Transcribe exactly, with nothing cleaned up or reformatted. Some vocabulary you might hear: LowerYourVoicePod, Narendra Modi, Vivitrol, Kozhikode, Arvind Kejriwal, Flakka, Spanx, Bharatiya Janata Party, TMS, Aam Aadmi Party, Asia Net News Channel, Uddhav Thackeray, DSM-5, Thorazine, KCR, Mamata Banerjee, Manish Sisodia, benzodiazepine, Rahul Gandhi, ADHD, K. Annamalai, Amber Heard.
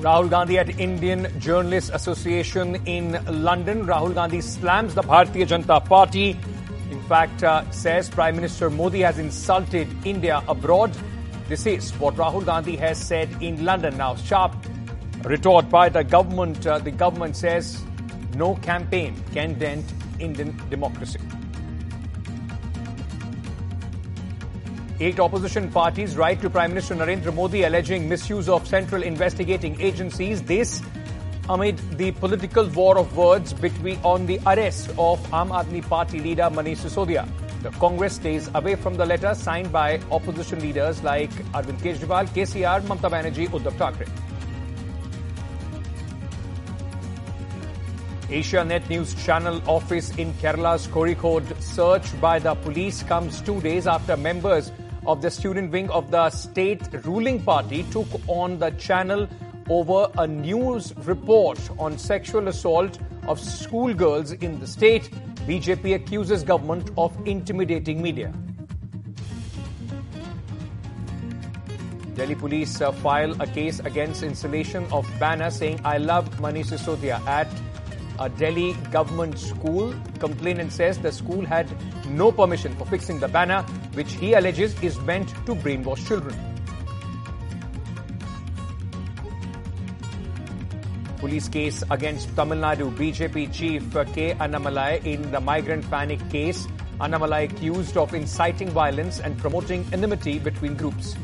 Rahul Gandhi at Indian Journalists Association in London. Rahul Gandhi slams the Bharatiya Janata Party. In fact, uh, says Prime Minister Modi has insulted India abroad. This is what Rahul Gandhi has said in London. Now, sharp retort by the government. Uh, the government says no campaign can dent Indian democracy. Eight opposition parties write to Prime Minister Narendra Modi alleging misuse of central investigating agencies. This amid the political war of words between on the arrest of Aam Aadmi Party leader Manish Sisodia. The Congress stays away from the letter signed by opposition leaders like Arvind Kejriwal, K C R, Mamata Banerjee, Uddhav Thackeray. Asia Net News Channel office in Kerala's Kozhikode searched by the police comes two days after members of the student wing of the state ruling party took on the channel over a news report on sexual assault of schoolgirls in the state. B J P accuses government of intimidating media. Delhi police uh, file a case against installation of banner saying "I love Manish Sisodia" at a Delhi government school. Complainant says the school had no permission for fixing the banner, which he alleges is meant to brainwash children. Police case against Tamil Nadu B J P chief K. Annamalai in the migrant panic case. Annamalai accused of inciting violence and promoting enmity between groups.